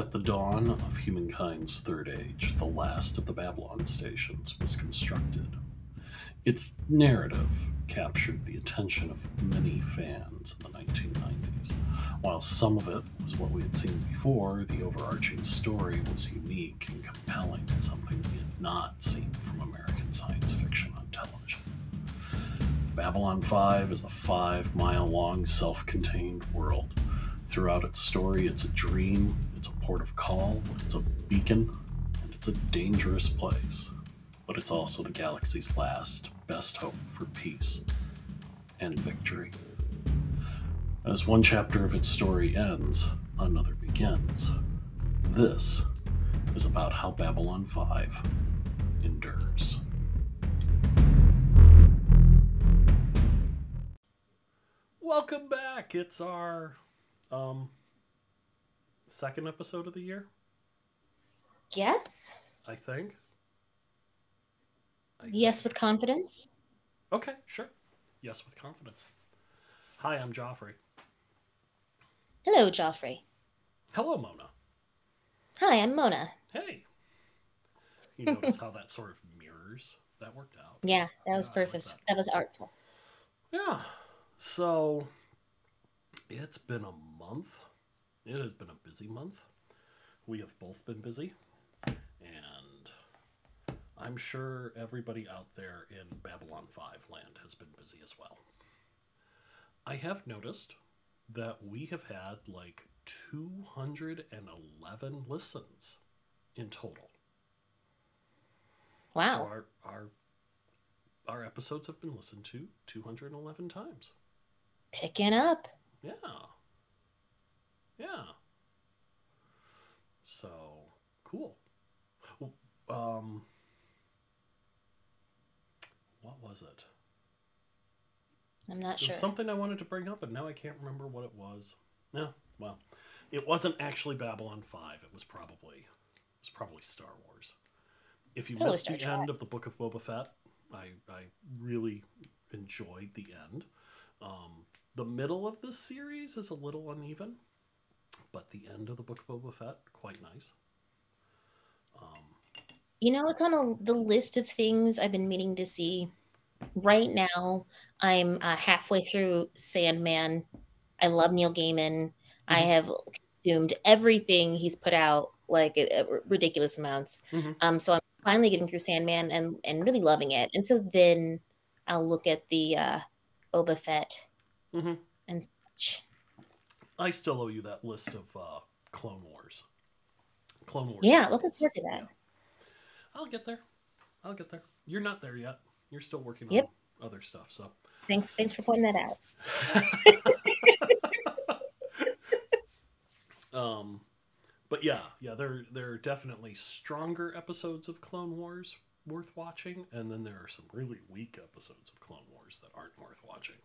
At the dawn of humankind's third age, the last of the Babylon stations was constructed. Its narrative captured the attention of many fans in the 1990s. While some of it was what we had seen before, the overarching story was unique and compelling, and something we had not seen from American science fiction on television. Babylon 5 is a 5-mile-long, self-contained world. Throughout its story, it's a dream, it's a port of call, it's a beacon, and it's a dangerous place. But it's also the galaxy's last, best hope for peace and victory. As one chapter of its story ends, another begins. This is about how Babylon 5 endures. Welcome back! It's our second episode of the year? Yes? I think. Yes, with confidence. Okay, sure. Yes, with confidence. Hi, I'm Joffrey. Hello, Joffrey. Hello, Mona. Hi, I'm Mona. Hey. You notice how that sort of mirrors? That worked out. Yeah, that was purpose. That was artful. Yeah. So, it's been a month. It has been a busy month. We have both been busy. I'm sure everybody out there in Babylon 5 land has been busy as well. I have noticed that we have had like 211 listens in total. Wow. So our episodes have been listened to 211 times. Picking up. Yeah. Yeah. So, cool. What was it? I'm not sure. There was something I wanted to bring up, and now I can't remember what it was. No, well, it wasn't actually Babylon 5. It was probably Star Wars. If you missed the end of the Book of Boba Fett, I really enjoyed the end. The middle of this series is a little uneven, but the end of the Book of Boba Fett, quite nice. You know, it's on the list of things I've been meaning to see. Right now, I'm halfway through Sandman. I love Neil Gaiman. Mm-hmm. I have consumed everything he's put out, like ridiculous amounts. Mm-hmm. So I'm finally getting through Sandman and really loving it. And so then I'll look at the Boba Fett mm-hmm. and such. I still owe you that list of Clone Wars. Yeah, looking forward to that. Yeah. I'll get there. You're not there yet. You're still working on other stuff. So thanks for pointing that out. But yeah, there are definitely stronger episodes of Clone Wars worth watching, and then there are some really weak episodes of Clone Wars that aren't worth watching.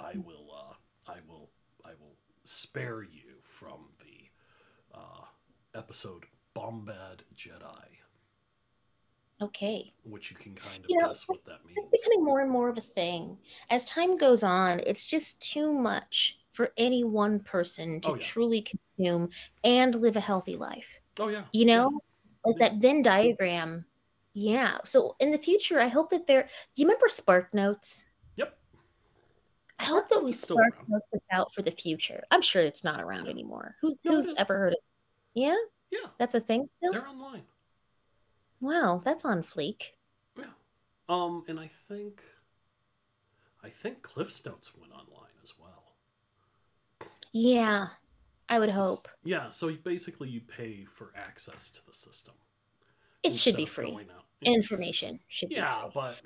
I will spare you from the episode Bombad Jedi. Okay. Which you can kind of guess what that means. It's becoming more and more of a thing. As time goes on, it's just too much for any one person to truly consume and live a healthy life. Oh, yeah. You know? Yeah. Like that Venn diagram. Yeah. So in the future, I hope that there... Do you remember SparkNotes? Yep. I hope that we SparkNotes this out for the future. I'm sure it's not around anymore. Who's ever heard of it? Yeah? Yeah. That's a thing still? They're online. Wow, that's on fleek. Yeah. And I think Cliff's Notes went online as well. Yeah, I would hope. Yeah, so basically you pay for access to the system. It should be free. Information should be free. Yeah, but,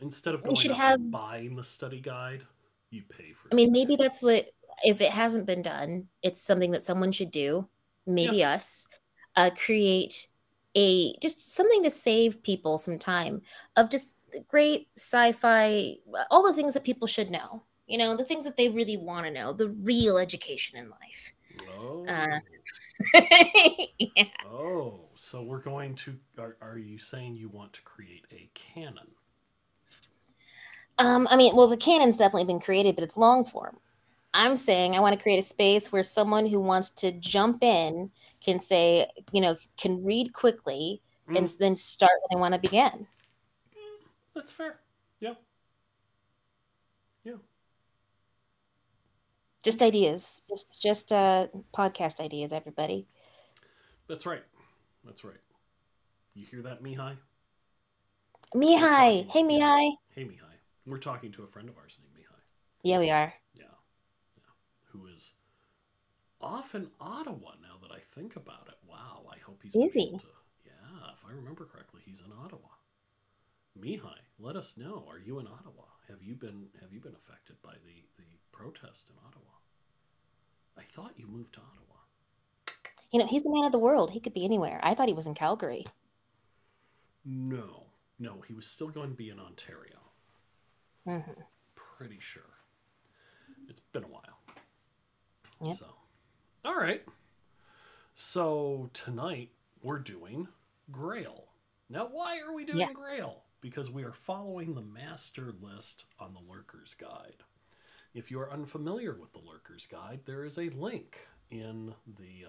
instead of going out and buying the study guide, you pay for it. I mean, maybe that's what, if it hasn't been done, it's something that someone should do, maybe us, create... just something to save people some time of just great sci-fi, all the things that people should know, the things that they really want to know, the real education in life. Oh, yeah. Oh, so we're going to, are you saying you want to create a canon? The canon's definitely been created, but it's long form. I'm saying I want to create a space where someone who wants to jump in can say, you know, can read quickly and then start when they want to begin. That's fair. Yeah. Yeah. Just ideas. Just podcast ideas, everybody. That's right. That's right. You hear that, Mihai? Mihai. Hey, Mihai. Hey, Mihai. We're talking to a friend of ours named Mihai. Yeah, we are. Yeah. Who is off in Ottawa now that I think about it. Wow, I hope he's able to... Yeah, if I remember correctly, he's in Ottawa. Mihai, let us know. Are you in Ottawa? Have you been affected by the protest in Ottawa? I thought you moved to Ottawa. You know, he's the man of the world. He could be anywhere. I thought he was in Calgary. No, he was still going to be in Ontario. Mm-hmm. Pretty sure. It's been a while. Yep. So, all right. So tonight we're doing Grail. Now, why are we doing Grail? Because we are following the master list on the Lurker's Guide. If you are unfamiliar with the Lurker's Guide, there is a link in the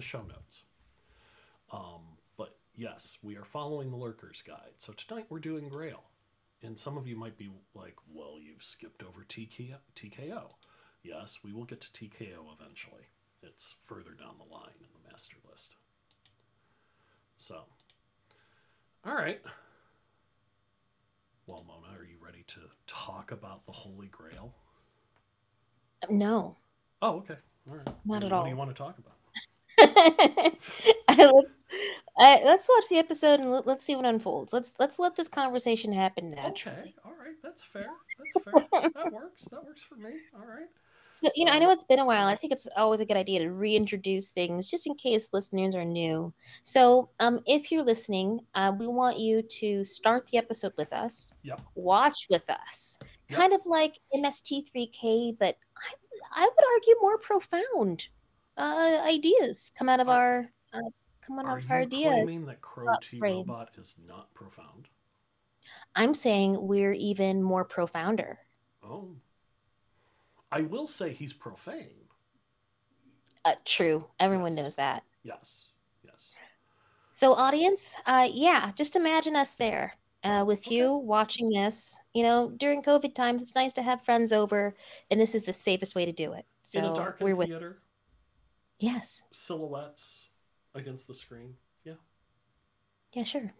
show notes. But yes, we are following the Lurker's Guide. So tonight we're doing Grail. And some of you might be like, well, you've skipped over TKO. Yes, we will get to TKO eventually. It's further down the line in the master list. So, all right. Well, Mona, are you ready to talk about the Holy Grail? No. Oh, okay. All right. Not at all. What do you want to talk about? Let's watch the episode and let's see what unfolds. Let's let this conversation happen naturally. Okay. All right. That's fair. That's fair. That works. That works for me. All right. So, you know, I know it's been a while. I think it's always a good idea to reintroduce things just in case listeners are new. So if you're listening, we want you to start the episode with us, watch with us, kind of like MST3K, but I would argue more profound ideas come out of our idea. Are you claiming that Crow T-Robot is not profound? I'm saying we're even more profounder. Oh. I will say he's profane. True. Everyone knows that. Yes. Yes. So audience, just imagine us there with you watching this. You know, during COVID times, it's nice to have friends over, and this is the safest way to do it. So in a darkened theater? Yes. Silhouettes against the screen. Yeah. Yeah, sure.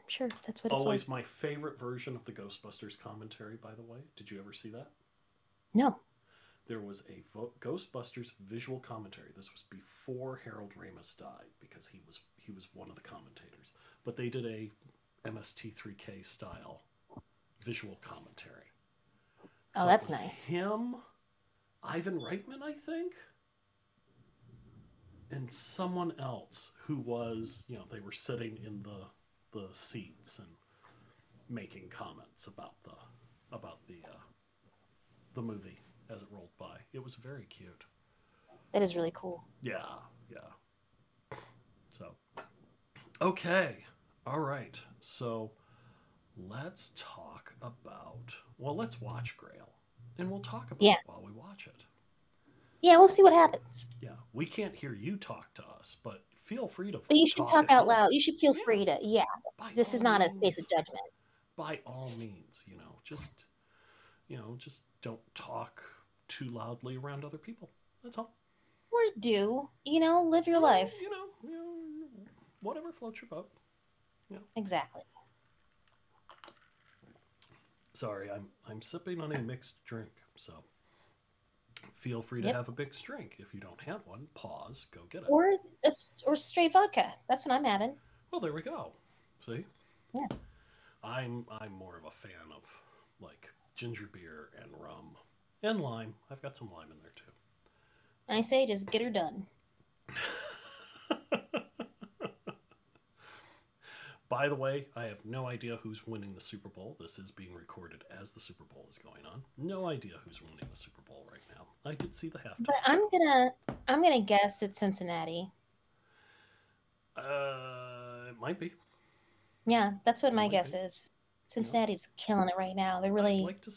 That's what it's always like. My favorite version of the Ghostbusters commentary, by the way. Did you ever see that? No. There was a Ghostbusters visual commentary. This was before Harold Ramis died because he was one of the commentators. But they did a MST3K style visual commentary. So that's nice. Him, Ivan Reitman, I think, and someone else who was, you know, they were sitting in the seats and making comments about the movie as it rolled by. It was very cute. That is really cool. Yeah. So, okay. All right. So, let's talk about... Well, let's watch Grail. And we'll talk about it while we watch it. Yeah, we'll see what happens. Yeah. We can't hear you talk to us, but feel free to... But you should talk out loud. You should feel free to... Yeah. This is not a space of judgment. By all means, you know, just don't talk too loudly around other people. That's all. Or do, you know, live your life. You know, whatever floats your boat. Yeah. Exactly. Sorry, I'm sipping on a mixed drink, so feel free to have a mixed drink. If you don't have one, pause, go get it. Or straight vodka. That's what I'm having. Well, there we go. See? Yeah. I'm more of a fan of like ginger beer and rum and lime. I've got some lime in there too. I say just get her done. By the way, I have no idea who's winning the Super Bowl. This is being recorded as the Super Bowl is going on. No idea who's winning the Super Bowl right now. I did see the halftime. But I'm gonna guess it's Cincinnati. It might be. Yeah, that's what my guess is. Cincinnati's killing it right now. They're really. I'd like to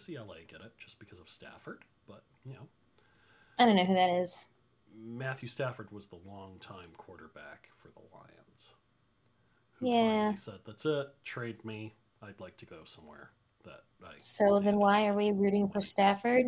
see LA get it just because of Stafford, but you know. I don't know who that is. Matthew Stafford was the longtime quarterback for the Lions. Who finally said, "That's it. Trade me. I'd like to go somewhere that I." So then, why are we rooting for Stafford?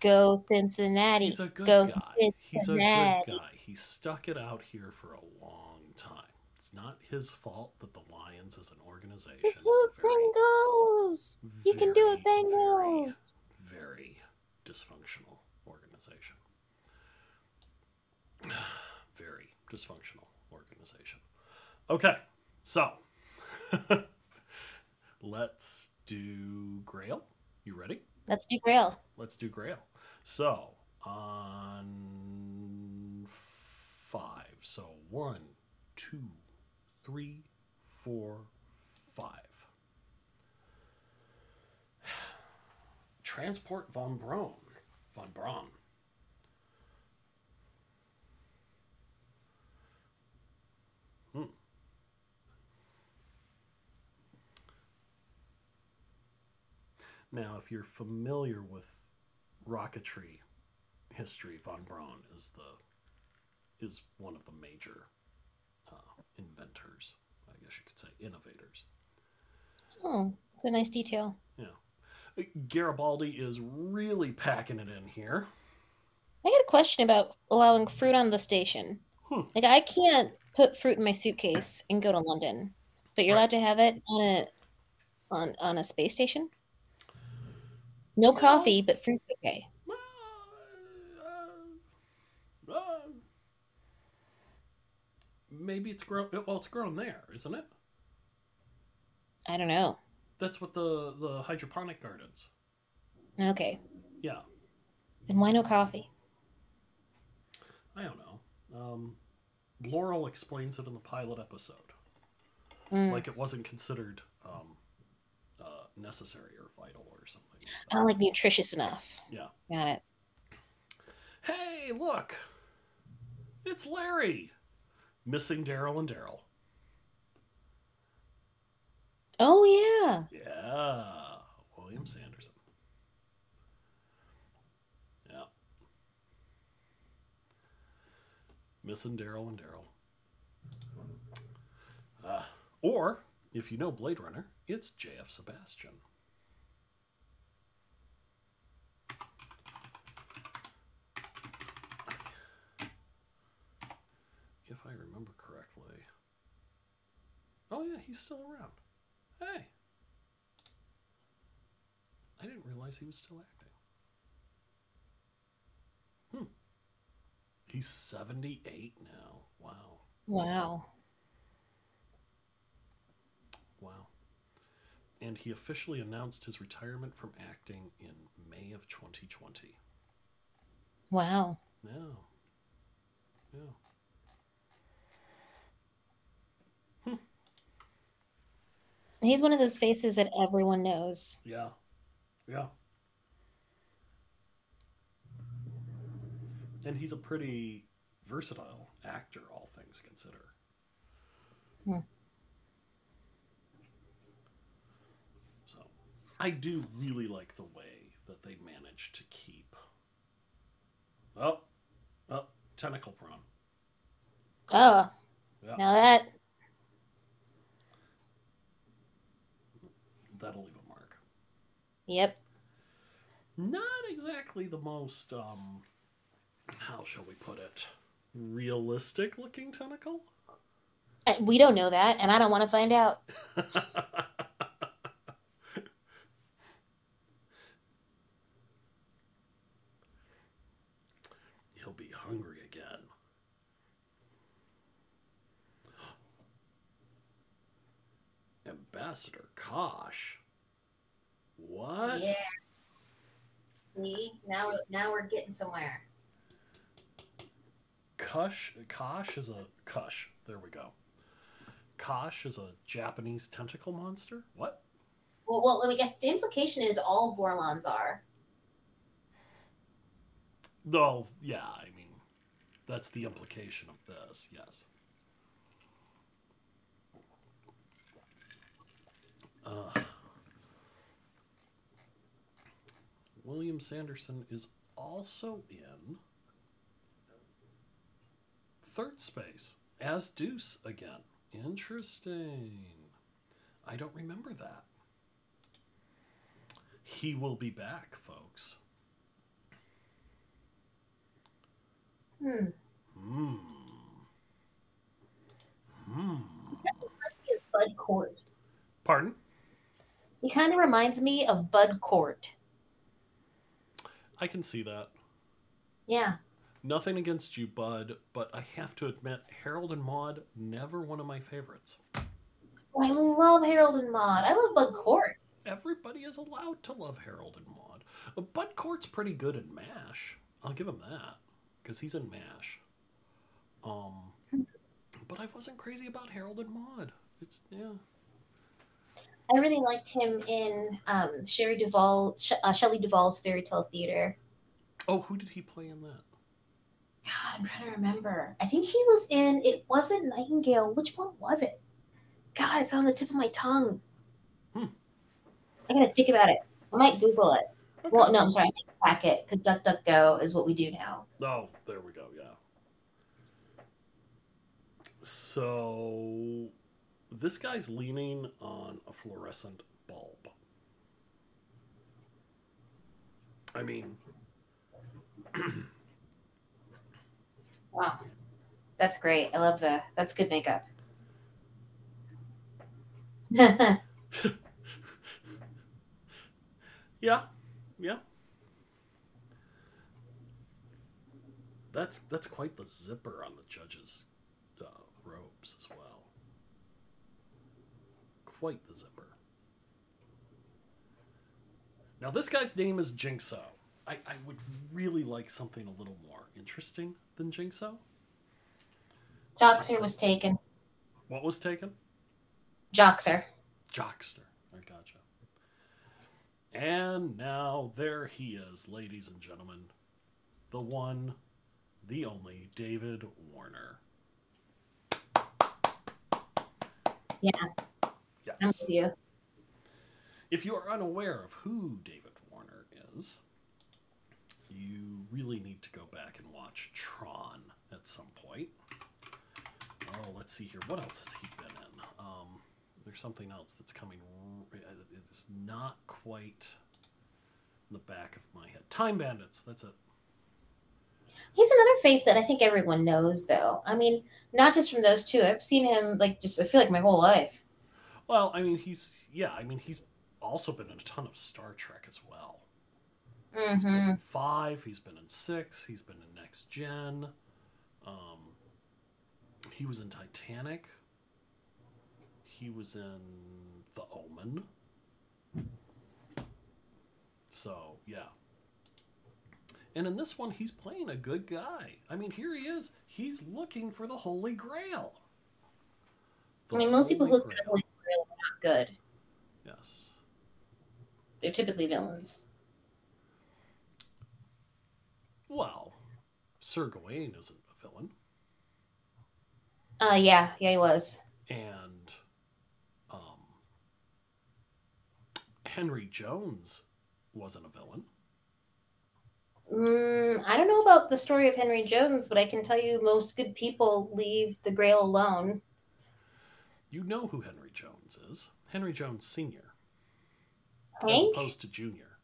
Go Cincinnati. He's a good guy. He's a good guy. He stuck it out here for a long time. It's not his fault that the Lions as an organization is very, Bengals! You can do it, Bengals! Very, very dysfunctional organization. Very dysfunctional organization. Okay, so let's do Grail. You ready? Let's do Grail. Let's do Grail. So on 5. So 1, 2, 3, 4, 5. Transport von Braun. Von Braun. Now, if you're familiar with rocketry history, von Braun is one of the major inventors, I guess you could say, innovators. Oh, it's a nice detail. Yeah, Garibaldi is really packing it in here. I got a question about allowing fruit on the station. Like, I can't put fruit in my suitcase and go to London, but you're allowed to have it on a space station. No coffee, but fruit's okay. Maybe it's grown. Well, it's grown there, isn't it? I don't know. That's what the hydroponic gardens. Okay. Yeah. Then why no coffee? I don't know. Laurel explains it in the pilot episode. Like it wasn't considered necessary or vital or something. I don't like nutritious enough. Yeah. Got it. Hey, look! It's Larry! Missing Daryl and Daryl. Oh, yeah. Yeah. William Sanderson. Yeah. Missing Daryl and Daryl. Or, if you know Blade Runner, it's J.F. Sebastian. If I remember correctly. Oh yeah, he's still around. Hey! I didn't realize he was still acting. He's 78 now. Wow. Wow. Wow. And he officially announced his retirement from acting in May of 2020. Wow. Yeah. Yeah. He's one of those faces that everyone knows. Yeah. Yeah. And he's a pretty versatile actor, all things considered. So, I do really like the way that they managed to keep... Oh, tentacle prawn. Oh. Yeah. Now that... That'll leave a mark. Yep. Not exactly the most, how shall we put it, realistic looking tentacle? We don't know that, and I don't want to find out. He'll be hungry again. Ambassador Kosh. What? Yeah. See? Now we're getting somewhere. Kosh. There we go. Kosh is a Japanese tentacle monster? What? Well, I mean, the implication is all Vorlons are. No, yeah, I mean, that's the implication of this, yes. William Sanderson is also in Third Space as Deuce again. Interesting. I don't remember that. He will be back, folks. Bud Cort. Pardon? He kind of reminds me of Bud Cort. I can see that. Yeah. Nothing against you, Bud, but I have to admit, Harold and Maude, never one of my favorites. Oh, I love Harold and Maude. I love Bud Cort. Everybody is allowed to love Harold and Maude. Bud Cort's pretty good in M.A.S.H. I'll give him that, because he's in M.A.S.H. But I wasn't crazy about Harold and Maude. It's, yeah. I really liked him in Shelley Duvall's Fairy Tale Theater. Oh, who did he play in that? God, I'm trying to remember. I think he was in, it wasn't Nightingale. Which one was it? God, it's on the tip of my tongue. I gotta think about it. I might Google it. Okay. Well, no, I'm sorry. I might crack it because DuckDuckGo is what we do now. Oh, there we go. Yeah. So this guy's leaning on a fluorescent bulb. I mean, wow, that's great. I love the, that's good makeup. Yeah. That's quite the zipper on the judge's robes as well. Quite the zipper. Now this guy's name is Jinxo. I would really like something a little more interesting than Jinxo. Joxer was taken. What was taken? Joxer. I gotcha. And now there he is, ladies and gentlemen. The one, the only, David Warner. Yeah. Yes. I'm with you. If you are unaware of who David Warner is, you really need to go back and watch Tron at some point. Oh, let's see here. What else has he been in? There's something else that's coming. It's not quite in the back of my head. Time Bandits. That's it. He's another face that I think everyone knows, though. I mean, not just from those two. I've seen him, like, just, I feel like my whole life. Well, I mean, he's also been in a ton of Star Trek as well. Mm-hmm. He's been in 5. He's been in 6. He's been in Next Gen. He was in Titanic. He was in The Omen. So, yeah. And in this one, he's playing a good guy. I mean, here he is. He's looking for the Holy Grail. I mean, most people who look for the Holy Grail are not good. Yes. They're typically villains. Well, Sir Gawain isn't a villain. Yeah, he was. And Henry Jones wasn't a villain. I don't know about the story of Henry Jones, but I can tell you most good people leave the Grail alone. You know who Henry Jones is. Henry Jones Sr. Hank? As opposed to Junior.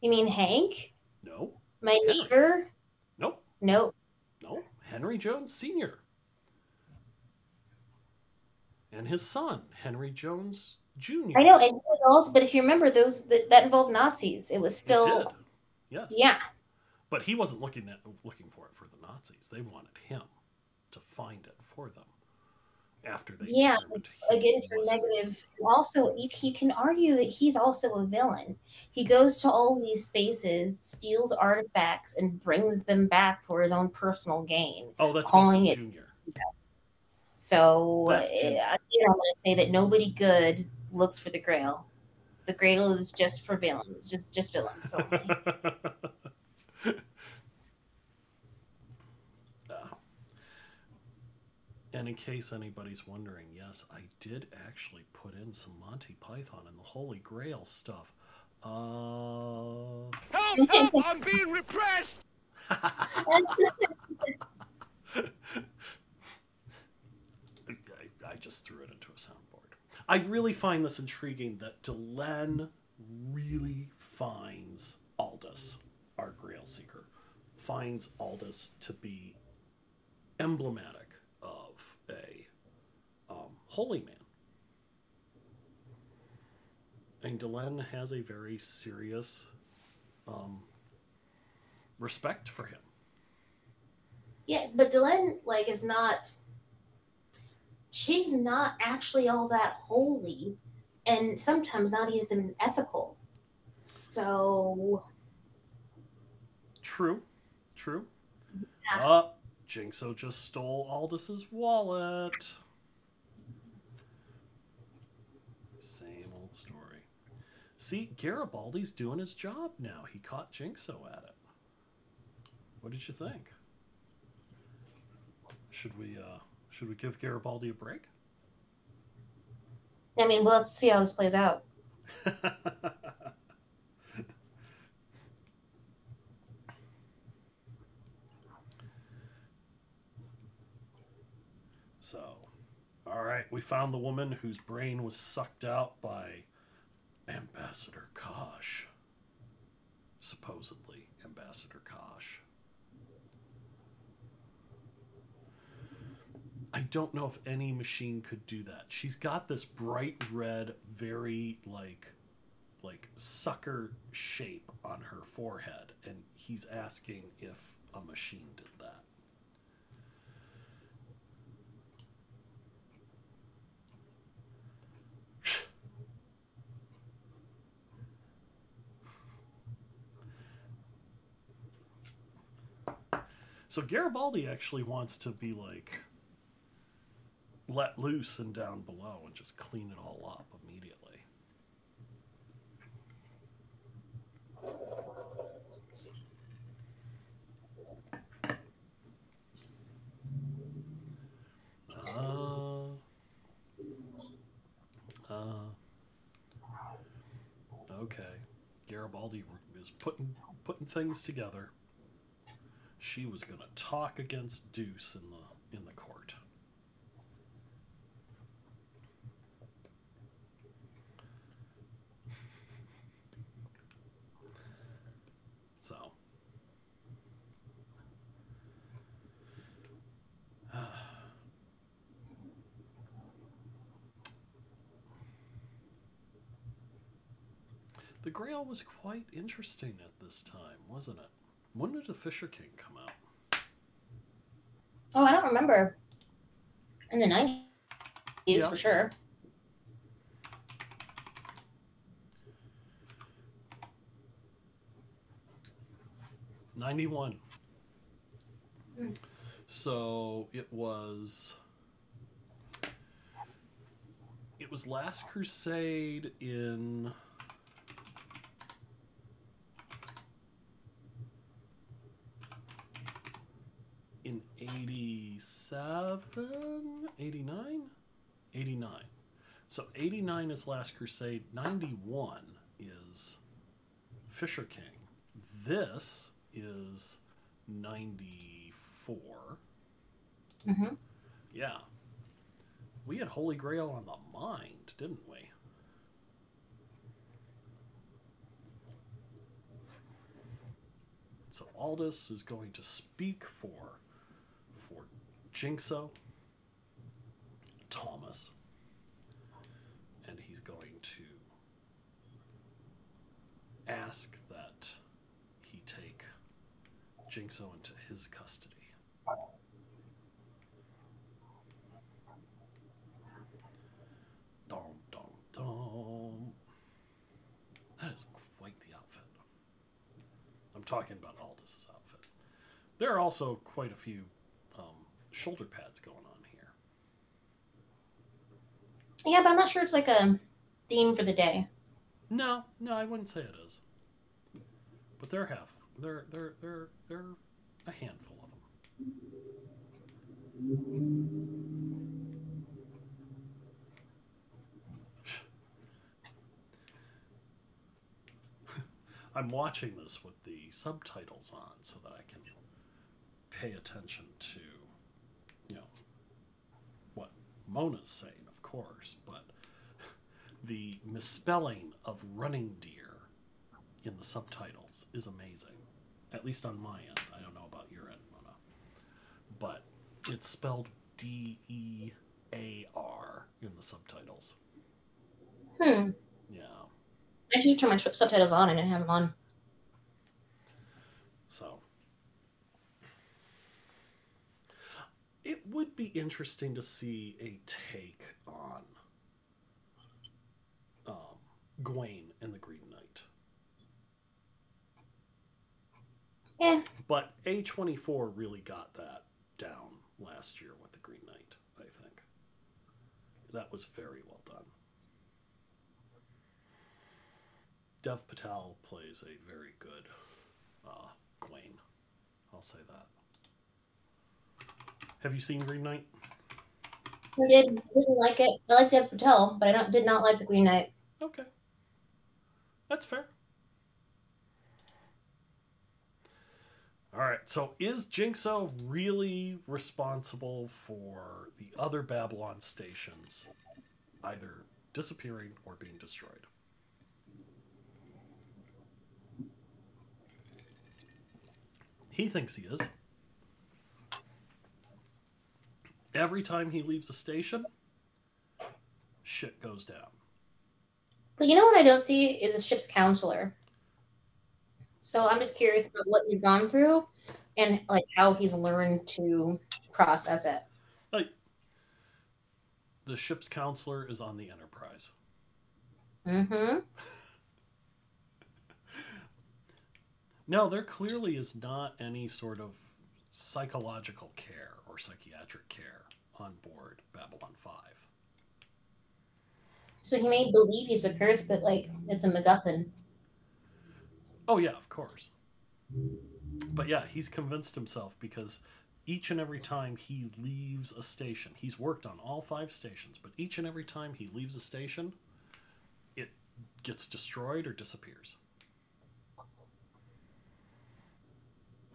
You mean Hank? No. My Henry. Neighbor? Nope. Nope. No. Henry Jones Sr. And his son, Henry Jones Jr. I know, and he was also, but if you remember, those that involved Nazis. It was still... It did. Yes. Yeah. But he wasn't looking for it for the Nazis. They wanted him to find it for them after they... Yeah, again, for negative. Also, you can argue that he's also a villain. He goes to all these spaces, steals artifacts, and brings them back for his own personal gain. Oh, that's calling it Junior. So, I want to say that nobody good looks for the Grail. The Grail is just for villains, just villains only. And in case anybody's wondering, yes, I did actually put in some Monty Python and the Holy Grail stuff. Help! Help! I'm being repressed! I just threw it into a soundboard. I really find this intriguing that Delenn really finds Aldous, our Grail Seeker, finds Aldous to be emblematic of a holy man. And Delenn has a very serious respect for him. Yeah, but Delenn, like, is not... She's not actually all that holy, and sometimes not even ethical. So... True. True. Yeah. Jinxo just stole Aldous' wallet. Same old story. See, Garibaldi's doing his job now. He caught Jinxo at it. What did you think? Should we give Garibaldi a break? I mean, well, let's see how this plays out. So, all right, we found the woman whose brain was sucked out by Ambassador Kosh. Supposedly, Ambassador Kosh. I don't know if any machine could do that. She's got this bright red, very, like sucker shape on her forehead, and he's asking if a machine did that. So Garibaldi actually wants to be like... let loose and down below and just clean it all up immediately. Okay. Garibaldi is putting things together. She was going to talk against Deuce in the court. The Grail was quite interesting at this time, wasn't it? When did The Fisher King come out? Oh, I don't remember. In the 90s, yeah. For sure. '91. Mm. So it was... It was Last Crusade in... in 87, 89? 89. So 89 is Last Crusade. 91 is Fisher King. This is 94. Mm-hmm. Yeah. We had Holy Grail on the mind, didn't we? So Aldous is going to speak for Jinxo, Thomas, and he's going to ask that he take Jinxo into his custody. Dom, dom, dom. That is quite the outfit. I'm talking about Aldous' outfit. There are also quite a few shoulder pads going on here. Yeah, but I'm not sure it's like a theme for the day. No, I wouldn't say it is. But there have there are a handful of them. I'm watching this with the subtitles on so that I can pay attention to, you know, what Mona's saying, of course, but the misspelling of running deer in the subtitles is amazing, at least on my end. I don't know about your end, Mona, but it's spelled D-E-A-R in the subtitles. Hmm. Yeah. I should turn my subtitles on. I didn't have them on. So. It would be interesting to see a take on Gawain and the Green Knight. Yeah. But A24 really got that down last year with the Green Knight, I think. That was very well done. Dev Patel plays a very good Gawain. I'll say that. Have you seen Green Knight? I did. Didn't like it. I liked Dev Patel, but I did not like the Green Knight. Okay. That's fair. All right. So is Jigsaw really responsible for the other Babylon stations either disappearing or being destroyed? He thinks he is. Every time he leaves a station, shit goes down. But you know what I don't see is a ship's counselor. So I'm just curious about what he's gone through and like how he's learned to process it. Like the ship's counselor is on the Enterprise. Mm-hmm. No, there clearly is not any sort of psychological care or psychiatric care on board Babylon 5. So he may believe he's a curse, but, like, it's a MacGuffin. Oh, yeah, of course. But, yeah, he's convinced himself because each and every time he leaves a station, he's worked on all 5 stations, but each and every time he leaves a station, it gets destroyed or disappears.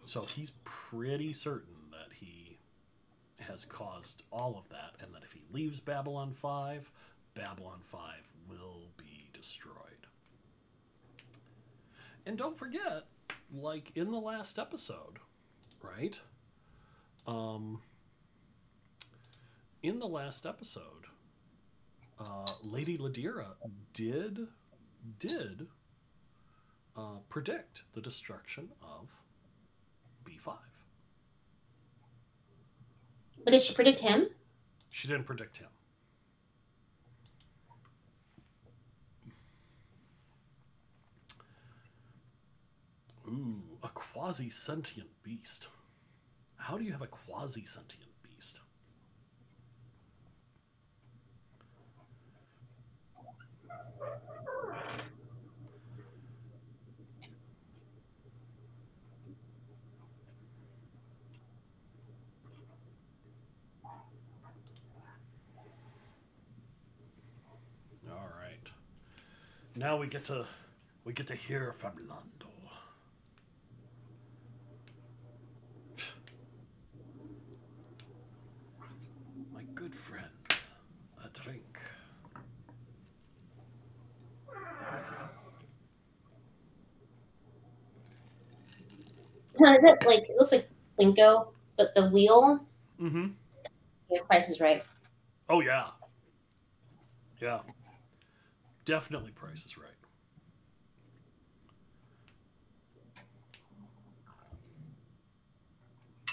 So he's pretty certain that he has caused all of that, and that if he leaves Babylon 5, Babylon 5 will be destroyed. And don't forget, like in the last episode, right? In the last episode, Lady Ladira did predict the destruction of B5. But did she predict him? She didn't predict him. Ooh, a quasi-sentient beast. How do you have a quasi-sentient beast? Now we get to hear from Lando. My good friend, a drink. Is it like it looks like Plinko, but the wheel? Mm-hmm. Yeah, Price is Right. Oh yeah. Yeah. Definitely Price is Right.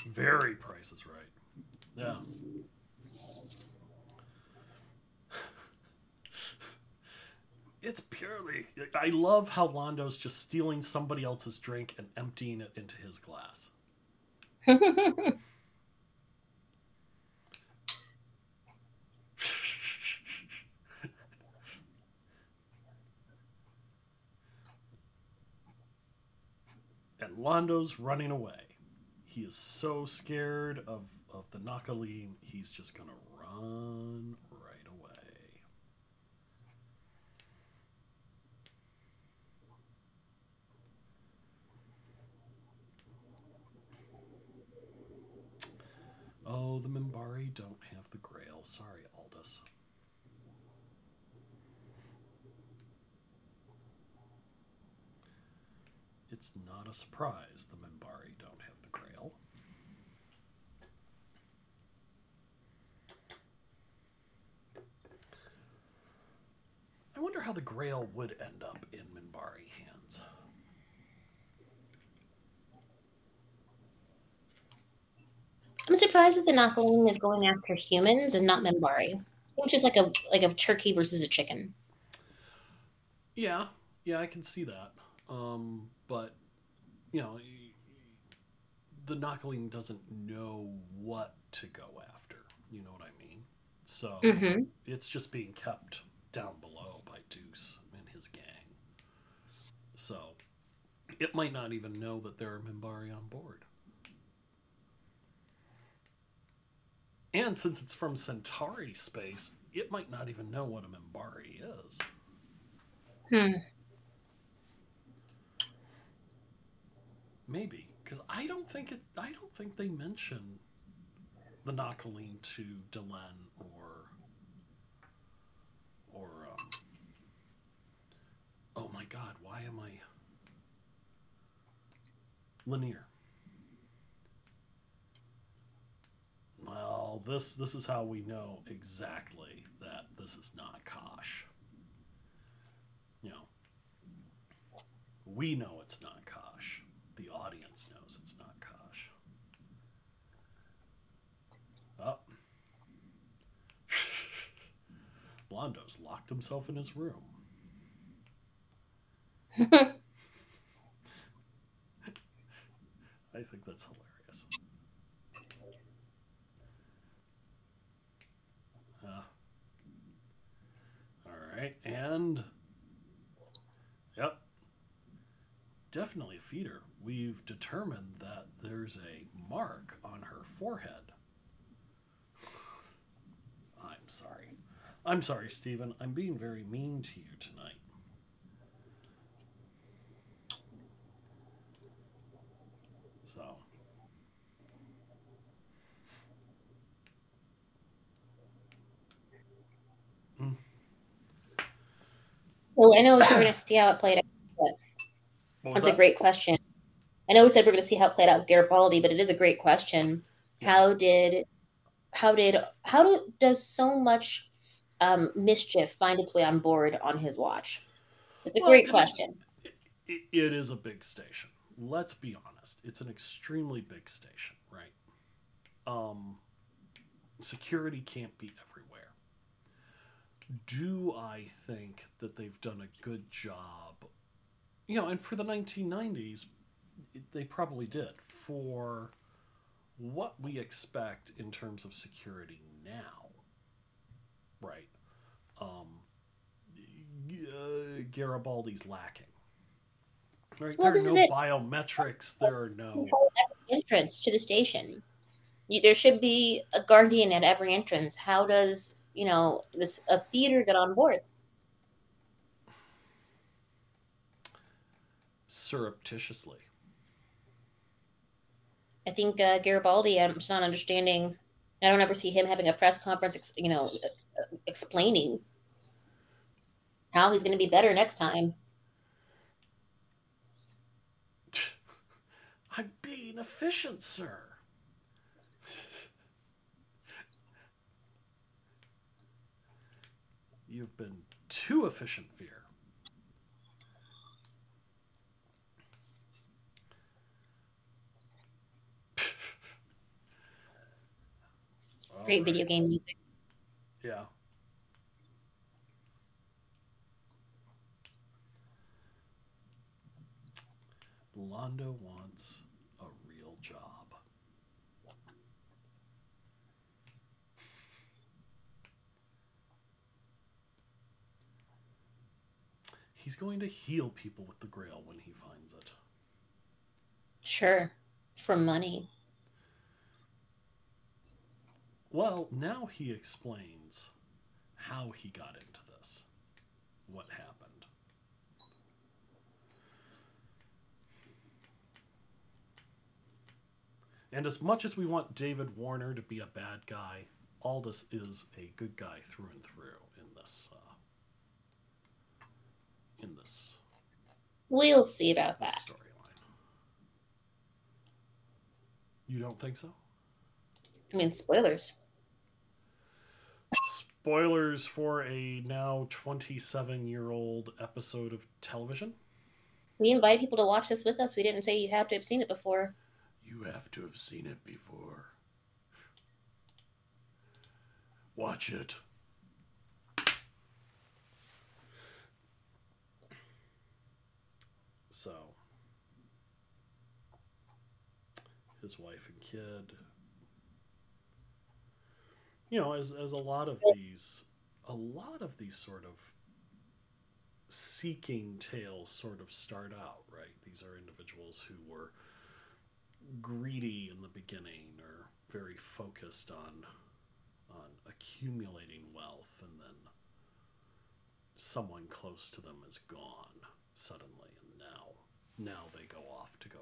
Very Price is Right. Yeah. It's purely... I love how Lando's just stealing somebody else's drink and emptying it into his glass. Lando's running away. He is so scared of the Nakaleen, he's just going to run right away. we don't have the Grail. Sorry, Aldous. It's not a surprise the Minbari don't have the Grail. I wonder how the Grail would end up in Minbari hands. I'm surprised that the Nakaling is going after humans and not Minbari, which is like a turkey versus a chicken. Yeah, yeah, I can see that. But you know, the Nakaling doesn't know what to go after. You know what I mean? So it's just being kept down below by Deuce and his gang. So it might not even know that there are Minbari on board. And since it's from Centauri space, it might not even know what a Minbari is. Maybe, because I don't think they mention the Nakaline to Delenn or oh my God, why am I Lanier? Well, this is how we know exactly that this is not Kosh. You know, we know it's not Kosh. The audience knows it's not Kosh. Oh. Blondo's locked himself in his room. I think that's hilarious. Alright, and yep, definitely a feeder. We've determined that there's a mark on her forehead. I'm sorry, Stephen. I'm being very mean to you tonight. So well, I know we're going to see how it played out, but that's a great question. I know we said we're going to see how it played out with Garibaldi, but it is a great question. How does so much mischief find its way on board on his watch? It's a great question. It is a big station. Let's be honest. It's an extremely big station, right? Security can't be everywhere. Do I think that they've done a good job? You know, and for the 1990s, they probably did. For what we expect in terms of security now, right? Garibaldi's lacking. Right? Well, there are no biometrics. There are no entrance to the station. There should be a guardian at every entrance. How does a theater got on board? Surreptitiously. I think Garibaldi, I'm just not understanding. I don't ever see him having a press conference, explaining how he's going to be better next time. I'm being efficient, sir. You've been too efficient, Fear. Great video game music. Yeah. Londo wants a real job. He's going to heal people with the Grail when he finds it. Sure. For money. Well, now he explains how he got into this. What happened. And as much as we want David Warner to be a bad guy, Aldous is a good guy through and through in this. We'll see about that storyline. You don't think so? I mean, spoilers. Spoilers for a now 27-year-old episode of television. We invite people to watch this with us. We didn't say you have to have seen it before. You have to have seen it before. Watch it. So, his wife and kid. You know, as a lot of these sort of seeking tales sort of start out, right? These are individuals who were greedy in the beginning, or very focused on accumulating wealth, and then someone close to them is gone suddenly, and now they go off to go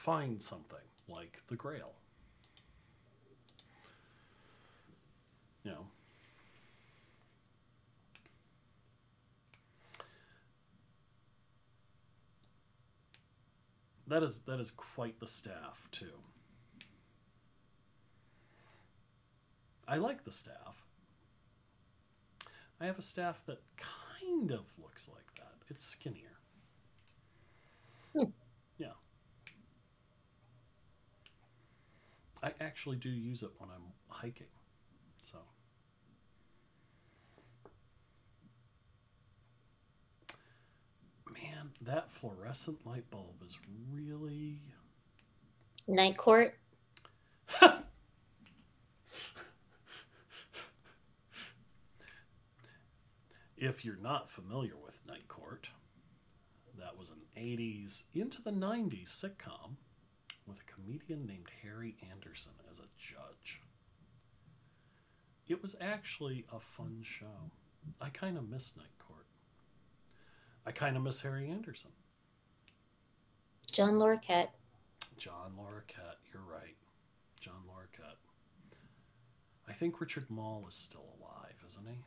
find something like the Grail. You know, that is quite the staff too. I like the staff. I have a staff that kind of looks like that. It's skinnier. Hmm. Yeah. I actually do use it when I'm hiking. So, man, that fluorescent light bulb is really... Night Court? If you're not familiar with Night Court, that was an 80s into the 90s sitcom with a comedian named Harry Anderson as a judge. It was actually a fun show. I kind of miss Night Court. I kind of miss Harry Anderson. John Larroquette. John Larroquette, you're right. John Larroquette. I think Richard Mall is still alive, isn't he?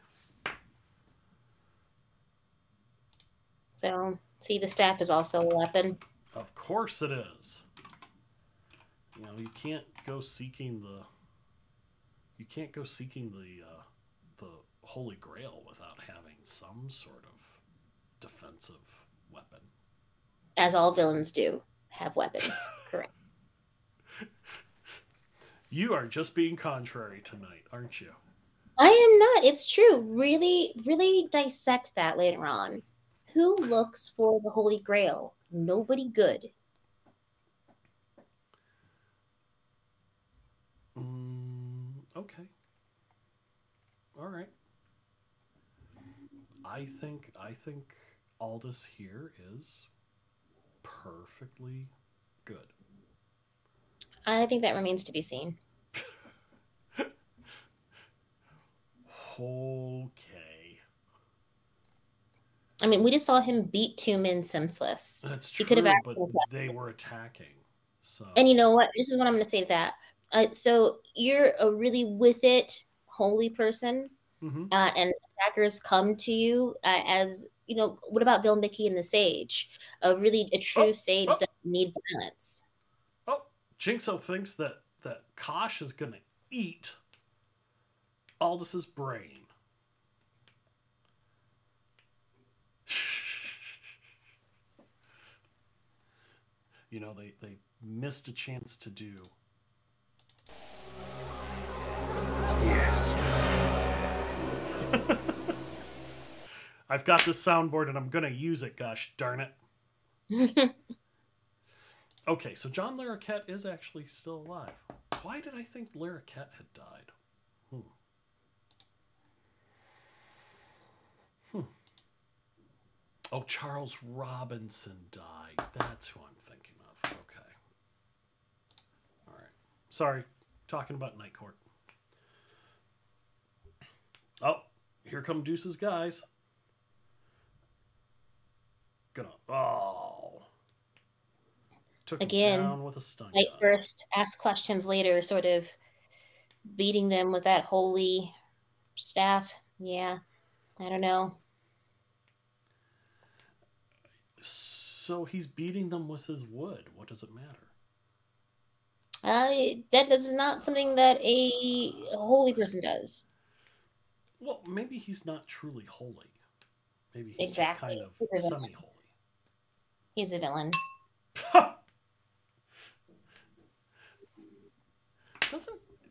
So, see, the staff is also a weapon. Of course it is. You know, you can't go seeking the... You can't go seeking the Holy Grail without having some sort of defensive weapon. As all villains do, have weapons. Correct. You are just being contrary tonight, aren't you? I am not. It's true. Really, really dissect that later on. Who looks for the Holy Grail? Nobody good. Okay. All right. I think Aldous here is perfectly good. I think that remains to be seen. Okay. I mean, we just saw him beat two men senseless. That's true, could have asked but they were attacking. So. And you know what? This is what I'm going to say to that. So you're a really with it holy person, mm-hmm. And attackers come to you as, you know, what about Bill Mickey and the Sage? A true sage doesn't need violence. Oh, Jinxo thinks that Kosh is going to eat Aldous' brain. You know, they missed a chance to do... Yes. I've got this soundboard and I'm going to use it, gosh darn it. Okay, so John Larroquette is actually still alive. Why did I think Larroquette had died? Oh, Charles Robinson died. That's who I'm thinking of. Okay. All right. Sorry. Talking about Night Court. Oh, here come Deuce's guys. Took him down with a stun gun. First, ask questions later, sort of beating them with that holy staff. Yeah, I don't know. So he's beating them with his wood. What does it matter? That is not something that a holy person does. Well, maybe he's not truly holy. Maybe he's exactly. Just kind of semi-holy. He's a villain.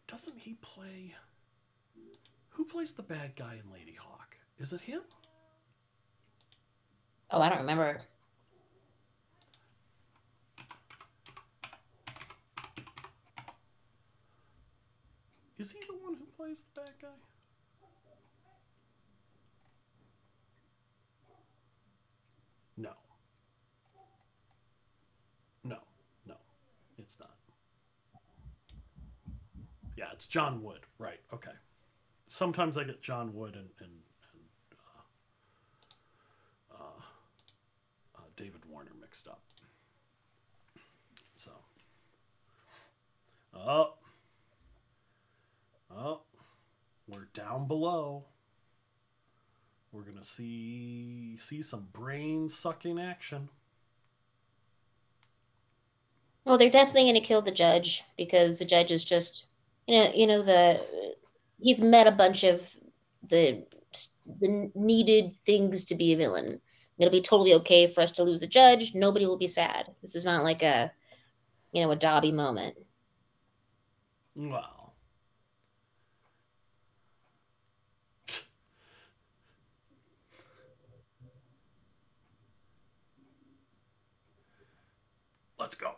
Doesn't he play... Who plays the bad guy in Ladyhawk? Is it him? Oh, I don't remember. Is he the one who plays the bad guy? No. No. It's not. Yeah, it's John Wood. Right, okay. Sometimes I get John Wood and David Warner mixed up. So. Oh, we're down below. We're going to see some brain-sucking action. Well, they're definitely going to kill the judge, because the judge is just, he's met a bunch of the needed things to be a villain. It'll be totally okay for us to lose the judge. Nobody will be sad. This is not like a Dobby moment. Wow. Let's go.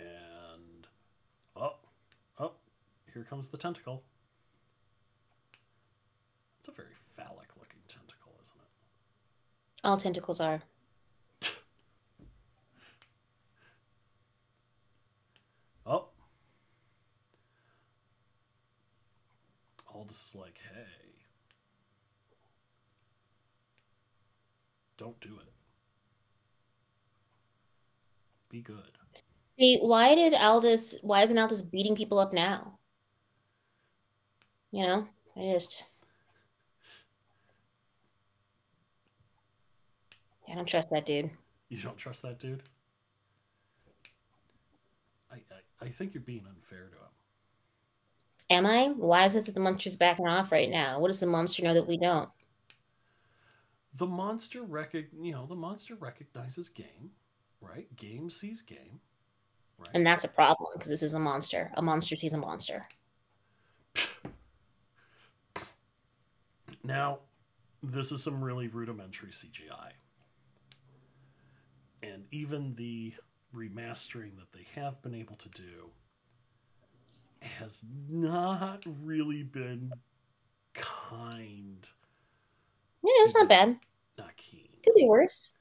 And oh, here comes the tentacle. It's a very phallic looking tentacle, isn't it? All tentacles are. Oh. Aldous is like, hey. Don't do it. Be good. See, why isn't Aldous beating people up now? I don't trust that dude. You don't trust that dude? I think you're being unfair to him. Am I? Why is it that the monster's backing off right now? What does the monster know that we don't? The monster recognizes game. Right? Game sees game. Right? And that's a problem, because this is a monster. A monster sees a monster. Now, this is some really rudimentary CGI. And even the remastering that they have been able to do has not really been kind. Yeah, it's not bad. Not keen. Could be worse.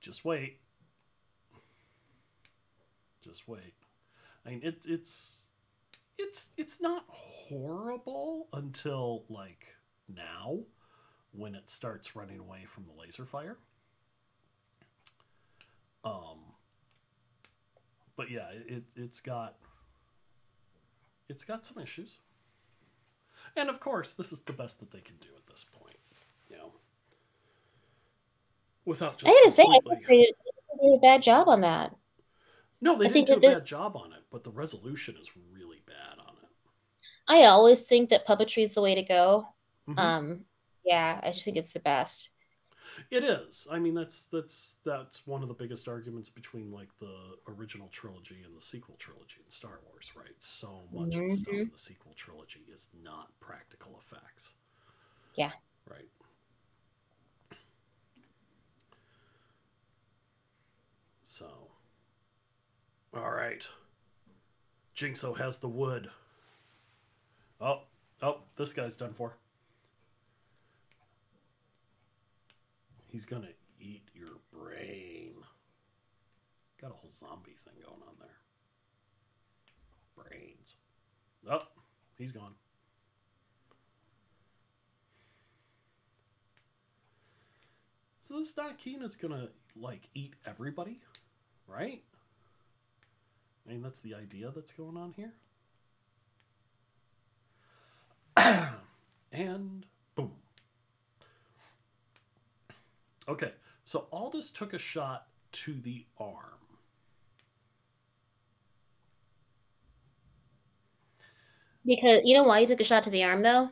Just wait. Just wait. I mean, it's not horrible until like now, when it starts running away from the laser fire. But yeah, it's got some issues. And of course, this is the best that they can do at this point. Without just I think they did a bad job on that. No, they didn't do a bad job on it, but the resolution is really bad on it. I always think that puppetry is the way to go. Mm-hmm. Yeah, I just think it's the best. It is. I mean, that's one of the biggest arguments between like the original trilogy and the sequel trilogy in Star Wars, right? So much of the stuff in the sequel trilogy is not practical effects. Yeah. Right. So. All right. Jinxo has the wood. Oh, this guy's done for. He's going to eat your brain. Got a whole zombie thing going on there. Brains. Oh, he's gone. So this Dakina's going to, like, eat everybody, right? I mean, that's the idea that's going on here. And boom. Okay, so Aldous took a shot to the arm. Because you know why he took a shot to the arm, though?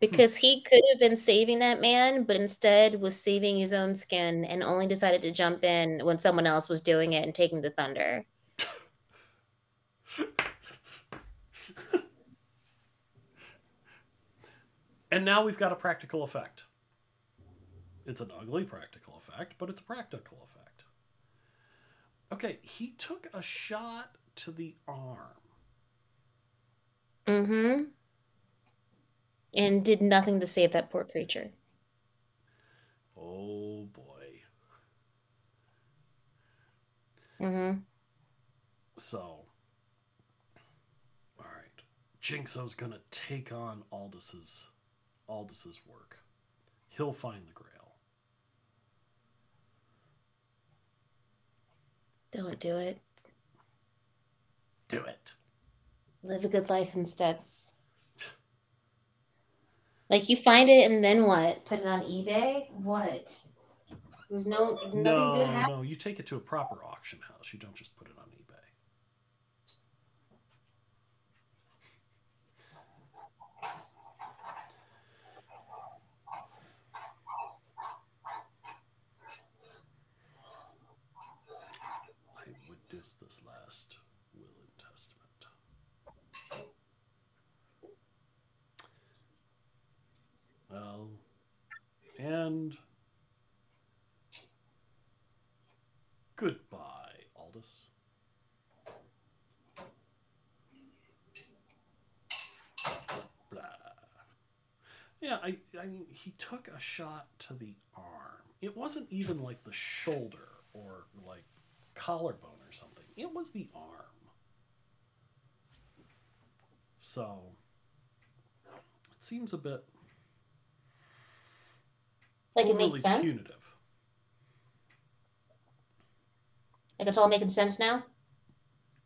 Because he could have been saving that man, but instead was saving his own skin and only decided to jump in when someone else was doing it and taking the thunder. And now we've got a practical effect. It's an ugly practical effect, but it's a practical effect. Okay, he took a shot to the arm. Mm-hmm. And did nothing to save that poor creature. Oh, boy. Mm-hmm. So, all right. Jinxo's going to take on Aldous' work. He'll find the Grail. Don't do it. Do it. Live a good life instead. Like, you find it and then what? Put it on eBay? What? There's nothing good happens. No, you take it to a proper auction house. You don't just put it on eBay. I witnessed this last will and testament. Well, and goodbye, Aldous. Blah. Yeah, I mean, he took a shot to the arm. It wasn't even like the shoulder or like collarbone or something. It was the arm. So, it seems a bit... like it makes sense? Punitive. Like it's all making sense now?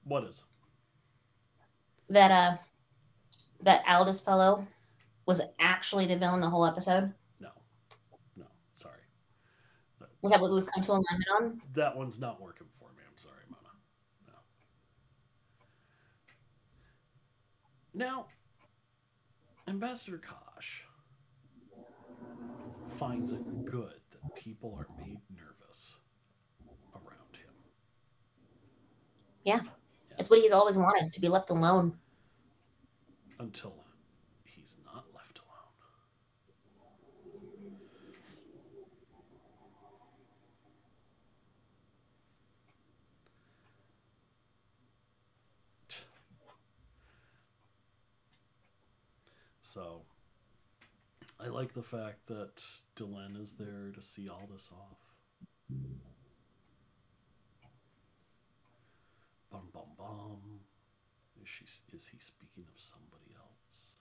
What is? That Aldous fellow was actually the villain the whole episode? No. No, sorry. Is that what we've come to alignment on? That one's not working for me. I'm sorry, Mama. No. Now, Ambassador Kosh finds it good that people are made nervous around him. Yeah. It's what he's always wanted, to be left alone. Until he's not left alone. So... I like the fact that Delenn is there to see Aldous off. Bum, bum, bum. Is he speaking of somebody else?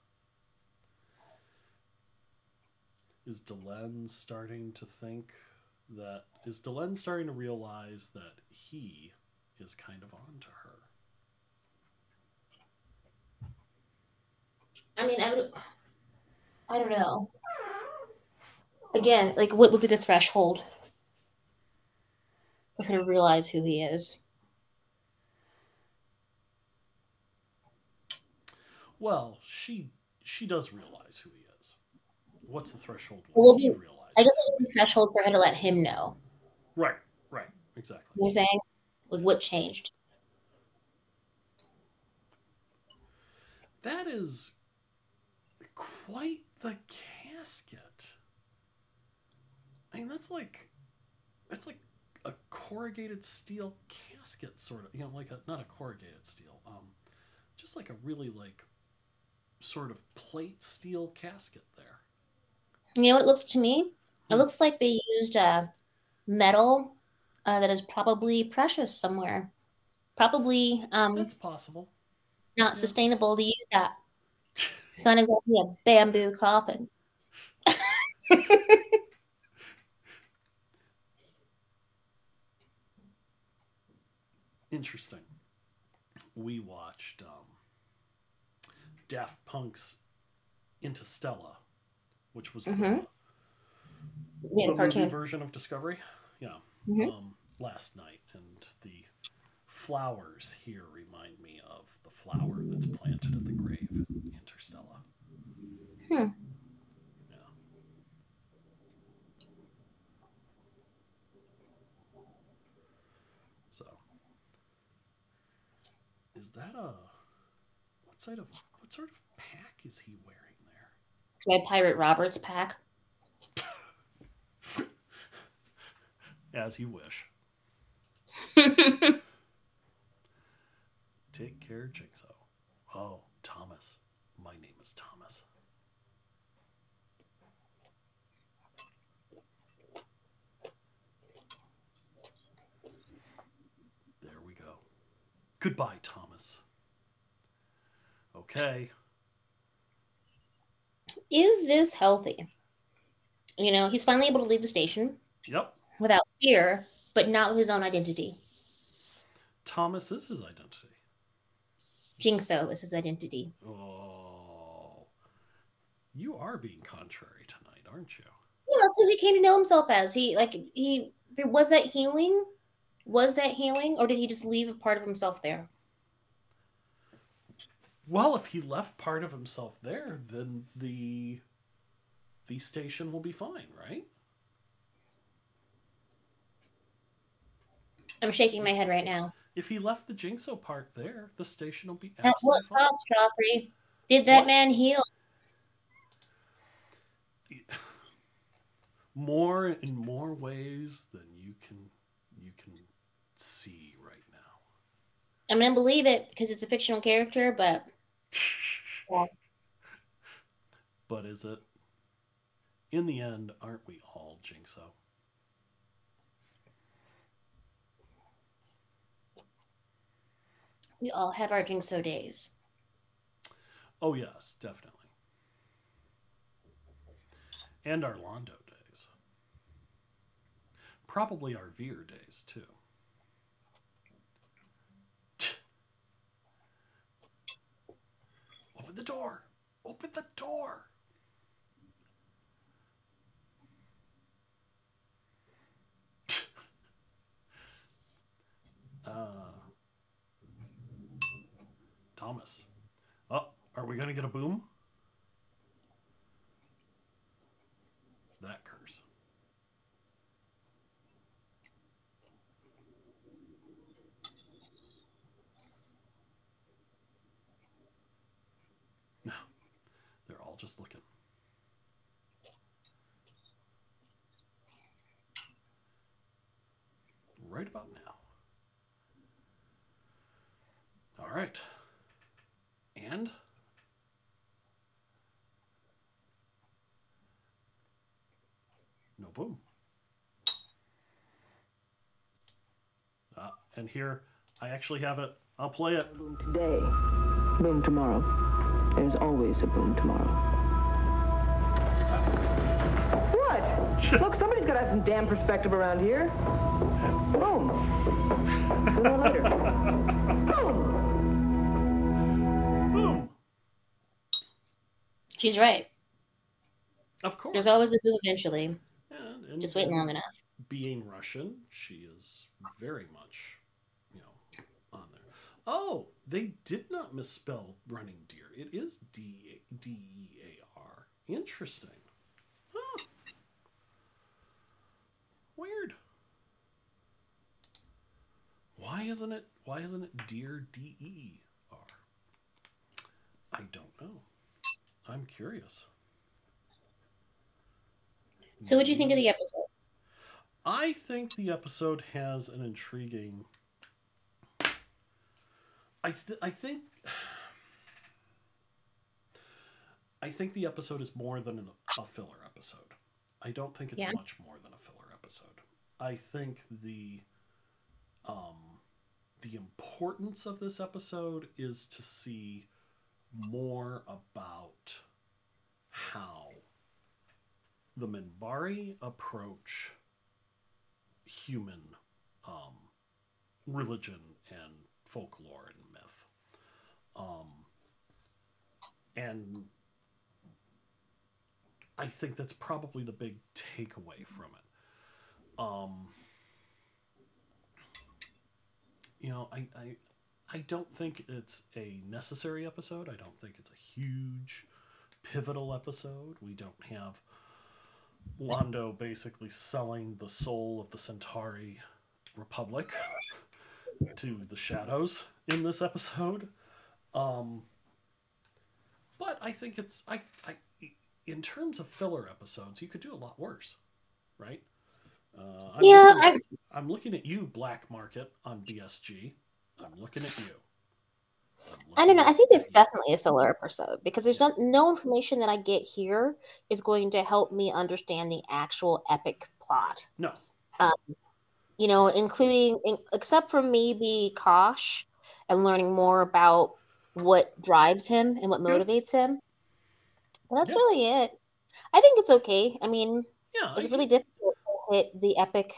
Is Delenn starting to realize that he is kind of on to her? I mean, I don't know. Again, like, what would be the threshold for her to realize who he is? Well, she does realize who he is. What's the threshold? I guess what would be the threshold for her to let him know? Right, exactly. You know what I'm saying? Like, what changed? That is quite the casket. I mean, that's like a corrugated steel casket, sort of. You know, like not a corrugated steel, just like a really like sort of plate steel casket there. You know what it looks to me? It looks like they used metal that is probably precious somewhere. Probably. That's possible. Not sustainable to use that. It's not exactly a bamboo coffin. Interesting. we watched Daft Punk's Interstellar, which was the movie version of Discovery. Yeah. Last night, and the flowers here remind me of the flower that's planted at the grave in Interstellar. Hmm. Yeah. So, is that a what sort of pack is he wearing there? Is that Pirate Roberts' pack? As you wish. Take care, Jigsaw. Oh, Thomas. My name is Thomas. There we go. Goodbye, Thomas. Okay. Is this healthy? You know, he's finally able to leave the station. Yep. Without fear, but not with his own identity. Thomas is his identity. Jigsaw is his identity. Oh. You are being contrary tonight, aren't you? Yeah, that's what he came to know himself as. Was that healing? Was that healing? Or did he just leave a part of himself there? Well, if he left part of himself there, then the station will be fine, right? I'm shaking my head right now. If he left the Jigsaw part there, the station will be absolutely fine. At what cost, Joffrey? Did that man heal? More in more ways than you can see right now. I'm gonna believe it because it's a fictional character, but. Yeah. But is it? In the end, aren't we all Jigsaw? We all have our Jigsaw days. Oh, yes, definitely. And our Londo days. Probably our Veer days, too. Open the door! Open the door! Thomas. Oh, are we going to get a boom? That curse. No. They're all just looking. Right about now. All right. And no boom. And here, I actually have it. I'll play it. Boom today, boom tomorrow. There's always a boom tomorrow. What? Look, somebody's got to have some damn perspective around here. Boom. Sooner or later. Boom. She's right. Of course. There's always a boom eventually. And just wait long enough. Being Russian, she is very much, on there. Oh, they did not misspell running deer. It is D-E-A-R. Interesting. Huh. Weird. Why isn't it deer D-E-R? I don't know. I'm curious. So what do you think of the episode? I think the episode has an intriguing... I think the episode is more than a filler episode. I don't think it's much more than a filler episode. I think the importance of this episode is to see more about how the Minbari approach human religion and folklore and myth. And I think that's probably the big takeaway from it. You know, I don't think it's a necessary episode. I don't think it's a huge, pivotal episode. We don't have Londo basically selling the soul of the Centauri Republic to the shadows in this episode. But I think it's... I in terms of filler episodes, you could do a lot worse, right? I'm looking at you, Black Market, on BSG. I'm looking at you. I don't know. I think it's definitely a filler episode because there's no information that I get here is going to help me understand the actual epic plot. No. You know, except for maybe Kosh and learning more about what drives him and what motivates him. Well, that's really it. I think it's okay. I mean, it's really difficult to hit the epic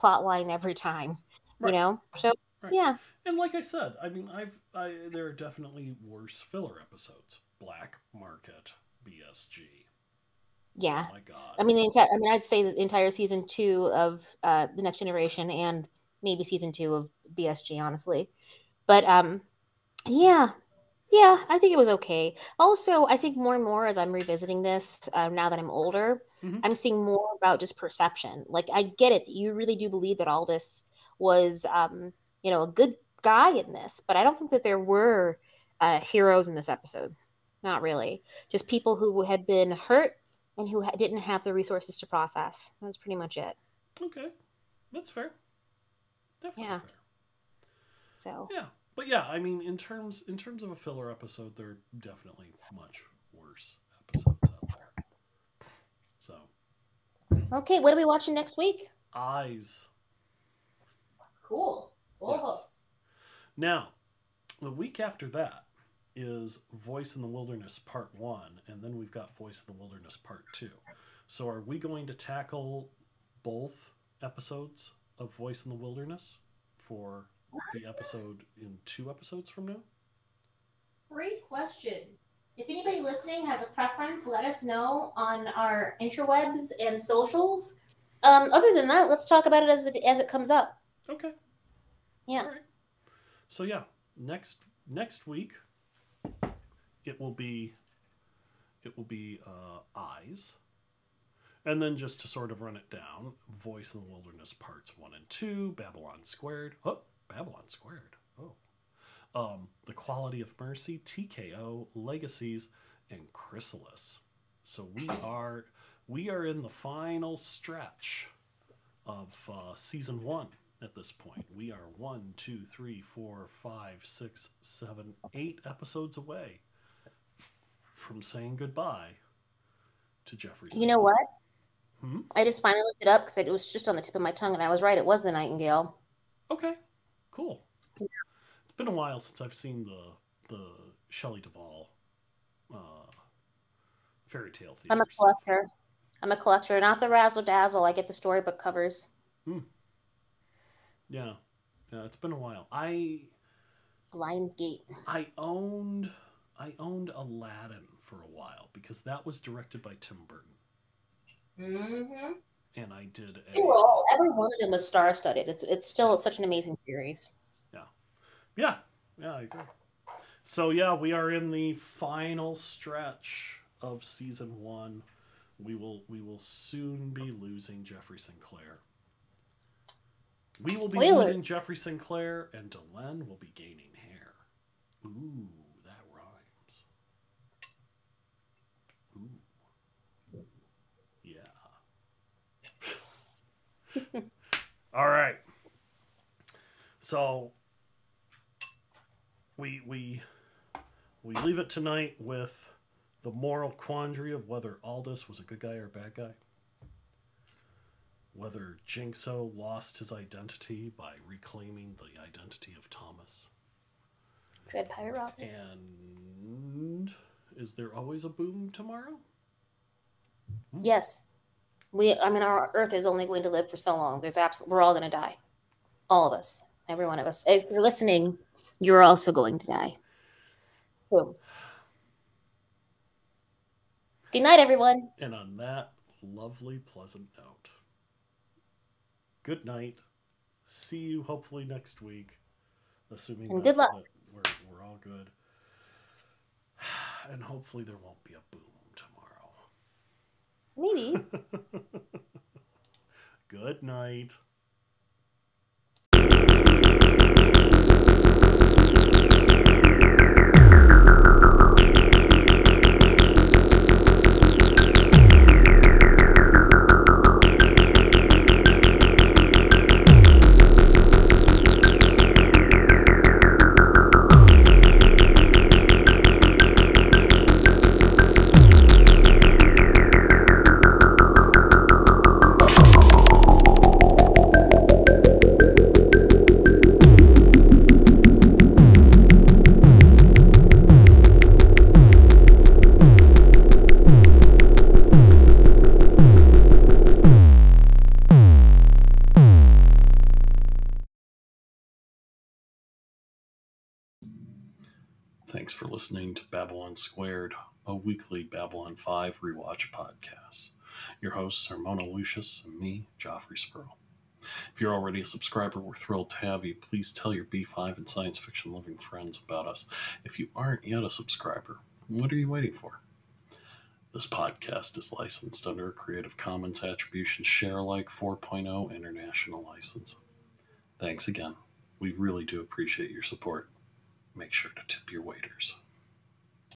plot line every time, you know? So. Right. Yeah, and like I said, I mean, there are definitely worse filler episodes. Black Market, BSG. Yeah, oh my God. I mean, I'd say the entire season 2 of The Next Generation, and maybe season 2 of BSG, honestly. But yeah, I think it was okay. Also, I think more and more as I'm revisiting this now that I'm older, I'm seeing more about just perception. Like, I get it; you really do believe that Aldous was. You know, a good guy in this, but I don't think that there were heroes in this episode. Not really. Just people who had been hurt and who didn't have the resources to process. That was pretty much it. Okay. That's fair. Definitely fair. So. Yeah. But yeah, I mean, in terms of a filler episode, there are definitely much worse episodes out there. So. Okay, what are we watching next week? Eyes. Cool. Yes. Now, the week after that is Voice in the Wilderness Part 1, and then we've got Voice in the Wilderness Part 2. So are we going to tackle both episodes of Voice in the Wilderness for the episode in 2 episodes from now? Great question. If anybody listening has a preference, let us know on our interwebs and socials. Other than that, let's talk about it as it comes up. Okay. Yeah. All right. So yeah, next week it will be Eyes, and then just to sort of run it down, Voice in the Wilderness Parts 1 and 2, Babylon Squared, The Quality of Mercy, TKO, Legacies, and Chrysalis. So we are in the final stretch of season 1. At this point, we are 8 episodes away from saying goodbye to Jeffrey. You know what? I just finally looked it up because it was just on the tip of my tongue, and I was right. It was the Nightingale. Okay, cool. Yeah. It's been a while since I've seen the Shelley Duvall Fairy Tale Theater. I'm a collector, not the razzle dazzle. I get the storybook covers. Yeah, it's been a while. Lionsgate. I owned Aladdin for a while because that was directed by Tim Burton. Mm-hmm. And I did. Every one of them was star-studded. It's still such an amazing series. Yeah, I agree. So yeah, we are in the final stretch of season 1. We will soon be losing Jeffrey Sinclair. We will be losing Jeffrey Sinclair, and Delenn will be gaining hair. Ooh, that rhymes. Ooh. Yeah. All right. So we leave it tonight with the moral quandary of whether Aldous was a good guy or a bad guy. Whether Jinxo lost his identity by reclaiming the identity of Thomas. Dread Pirate Robin. And is there always a boom tomorrow? Yes. Our Earth is only going to live for so long. We're all going to die. All of us. Every one of us. If you're listening, you're also going to die. Boom. Good night, everyone. And on that lovely, pleasant note, good night. See you hopefully next week. Assuming and good luck. We're all good. And hopefully there won't be a boom tomorrow. Maybe. Good night. Listening to Babylon Squared, a weekly Babylon 5 rewatch podcast. Your hosts are Mona Lucius and me, Joffrey Spurl. If you're already a subscriber, we're thrilled to have you. Please tell your B5 and science fiction loving friends about us. If you aren't yet a subscriber, what are you waiting for? This podcast is licensed under a Creative Commons Attribution Sharealike 4.0 international license. Thanks again. We really do appreciate your support. Make sure to tip your waiters.